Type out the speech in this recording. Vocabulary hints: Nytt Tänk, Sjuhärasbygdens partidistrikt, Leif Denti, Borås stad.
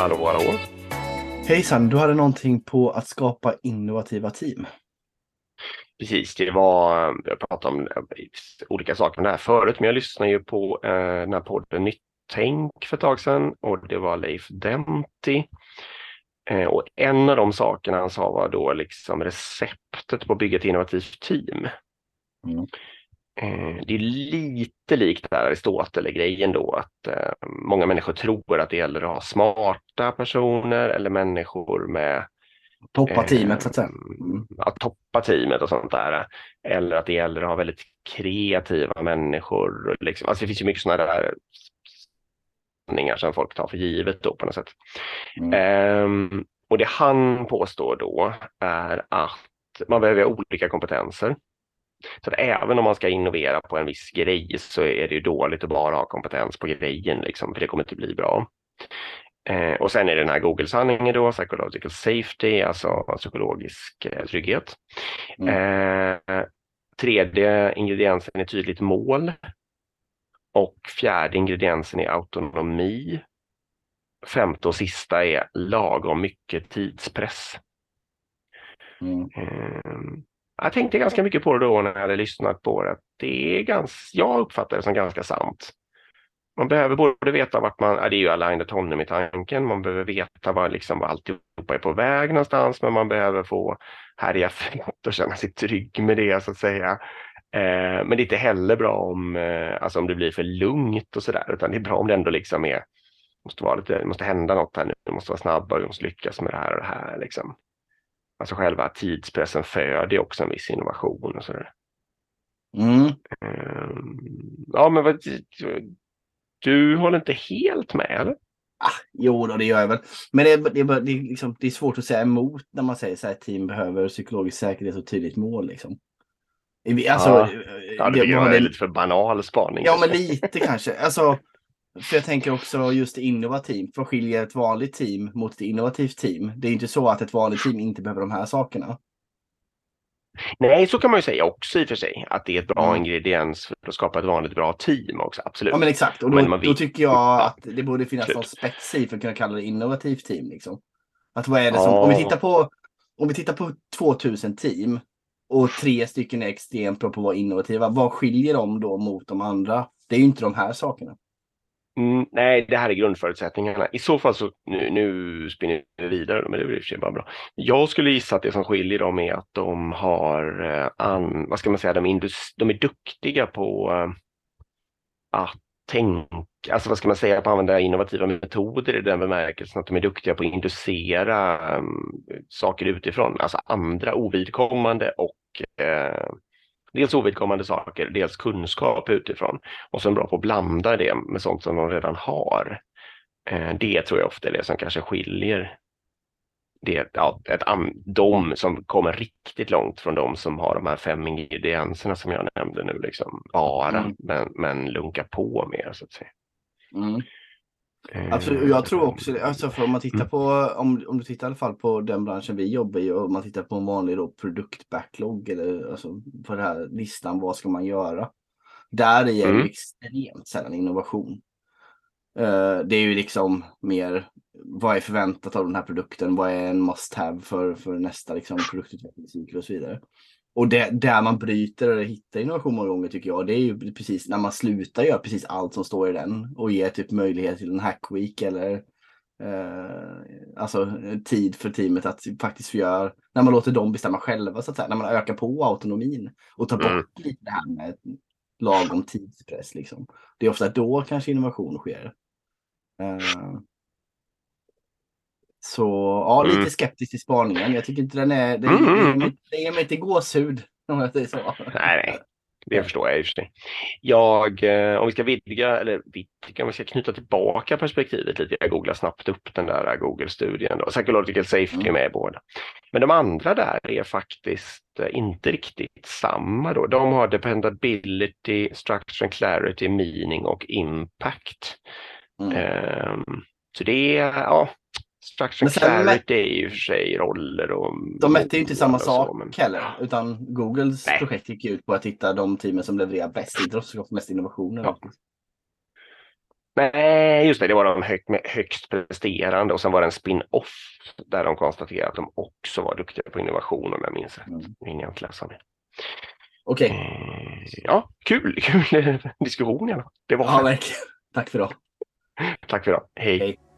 hallå. Hejsan, du hade någonting på att skapa innovativa team. Precis, jag pratade om olika saker med det här förut, men jag lyssnade ju på den här podden Nytt Tänk för ett tag sedan, och det var Leif Denti. Och en av de sakerna han sa var då liksom receptet på att bygga ett innovativt team. Mm. Det är lite likt där Aristoteles-grejen då, att många människor tror att det gäller att ha smarta personer eller människor med... Toppa teamet så att säga. Ja, toppa teamet och sånt där. Eller att det gäller att ha väldigt kreativa människor. Liksom. Alltså det finns ju mycket sådana där sanningar som folk tar för givet då på något sätt. Mm. Och det han påstår då är att man behöver olika kompetenser. Så att även om man ska innovera på en viss grej så är det ju dåligt att bara ha kompetens på grejen, liksom, för det kommer inte bli bra. Och sen är det den här Google-sanningen då, psychological safety, alltså psykologisk trygghet. Mm. Tredje ingrediensen är tydligt mål. Och fjärde ingrediensen är autonomi. Femte och sista är lagom mycket tidspress. Mm. Jag tänkte ganska mycket på det då när jag hade lyssnat på det. Det är ganska, jag uppfattar det som ganska sant. Man behöver både veta vart man, det är ju aligned autonomy i tanken, man behöver veta var liksom alltihopa är på väg någonstans, men man behöver få härja fritt och känna sig trygg med det så att säga. Men det är inte heller bra om det blir för lugnt och sådär, utan det är bra om det ändå liksom är, det måste hända något här nu, det måste vara snabbare, det måste lyckas med det här och det här liksom. Alltså själva tidspressen föder också en viss innovation och sådär. Mm. Ja, men vad... Du håller inte helt med, eller? Jo, då, det gör jag väl. Men det är svårt att säga emot när man säger så här, team behöver psykologisk säkerhet och tydligt mål. Liksom. Alltså, det är lite för banal spaning. Ja, men lite kanske. Alltså, för jag tänker också just innovativt. Vad skiljer ett vanligt team mot ett innovativt team? Det är inte så att ett vanligt team inte behöver de här sakerna. Nej, så kan man ju säga också i och för sig, att det är ett bra ingrediens för att skapa ett vanligt bra team också, absolut. Ja, men exakt, och då tycker jag att det borde finnas något spets i för att kunna kalla det innovativt team liksom. Att vad är det som, om vi tittar på 2000 team och 3 stycken är extremt bra på att vara innovativa, vad skiljer de då mot de andra? Det är ju inte de här sakerna. Nej, det här är grundförutsättningarna. I så fall så, nu spinner vi vidare, men det blir i och för sig bara bra. Jag skulle gissa att det som skiljer dem är att de har, de är duktiga på att tänka, alltså på att använda innovativa metoder i den bemärkelsen att de är duktiga på att inducera saker utifrån, alltså andra ovidkommande och... dels ovidkommande saker, dels kunskap utifrån. Och sen bra på att blanda det med sånt som de redan har. Det tror jag ofta är det som kanske skiljer de som kommer riktigt långt från de som har de här 5 ingredienserna som jag nämnde nu. Liksom, men lunka på mer så att säga. Mm. Absolut, jag tror också det. Alltså för om man tittar på, om du tittar i alla fall på den branschen vi jobbar i, och om man tittar på en vanlig då produktbacklog eller alltså på den här listan, vad ska man göra? Där är det extremt sällan innovation. Det är ju liksom mer, vad är förväntat av den här produkten? Vad är en must have för nästa liksom produktutvecklingscykel och så vidare? Och där man bryter eller hittar innovation många gånger tycker jag, det är ju precis när man slutar göra precis allt som står i den och ger typ möjlighet till en hack week eller alltså tid för teamet att faktiskt göra, när man låter dem bestämma själva så att säga, när man ökar på autonomin och tar bort lite det här med lagom tidspress liksom. Det är ofta då kanske innovation sker. Så ja, lite skeptisk till spaningen. Jag tycker inte den är... Det ger mig inte gåshud. Om jag säger så. Nej, det förstår jag i och för sig. Om vi ska knyta tillbaka perspektivet lite. Jag googlar snabbt upp den där Google-studien då. Psychological safety är med båda. Men de andra där är faktiskt inte riktigt samma då. De har dependability, structure and clarity, meaning och impact. Så det är... Ja, structure clarity är ju för sig roller och... De mätte ju inte samma sak heller, utan Googles projekt gick ut på att hitta de teamen som levererar bäst idrottskraft och mest innovationer. Ja. Nej, just det. Det var de högst presterande och sen var det en spin-off där de konstaterade att de också var duktiga på innovation om jag minns rätt. Mm. Okej. Okay. Ja, kul diskussion i alla fall. Det var ja, verkligen. Tack för idag. Tack för idag. Hej. Hej.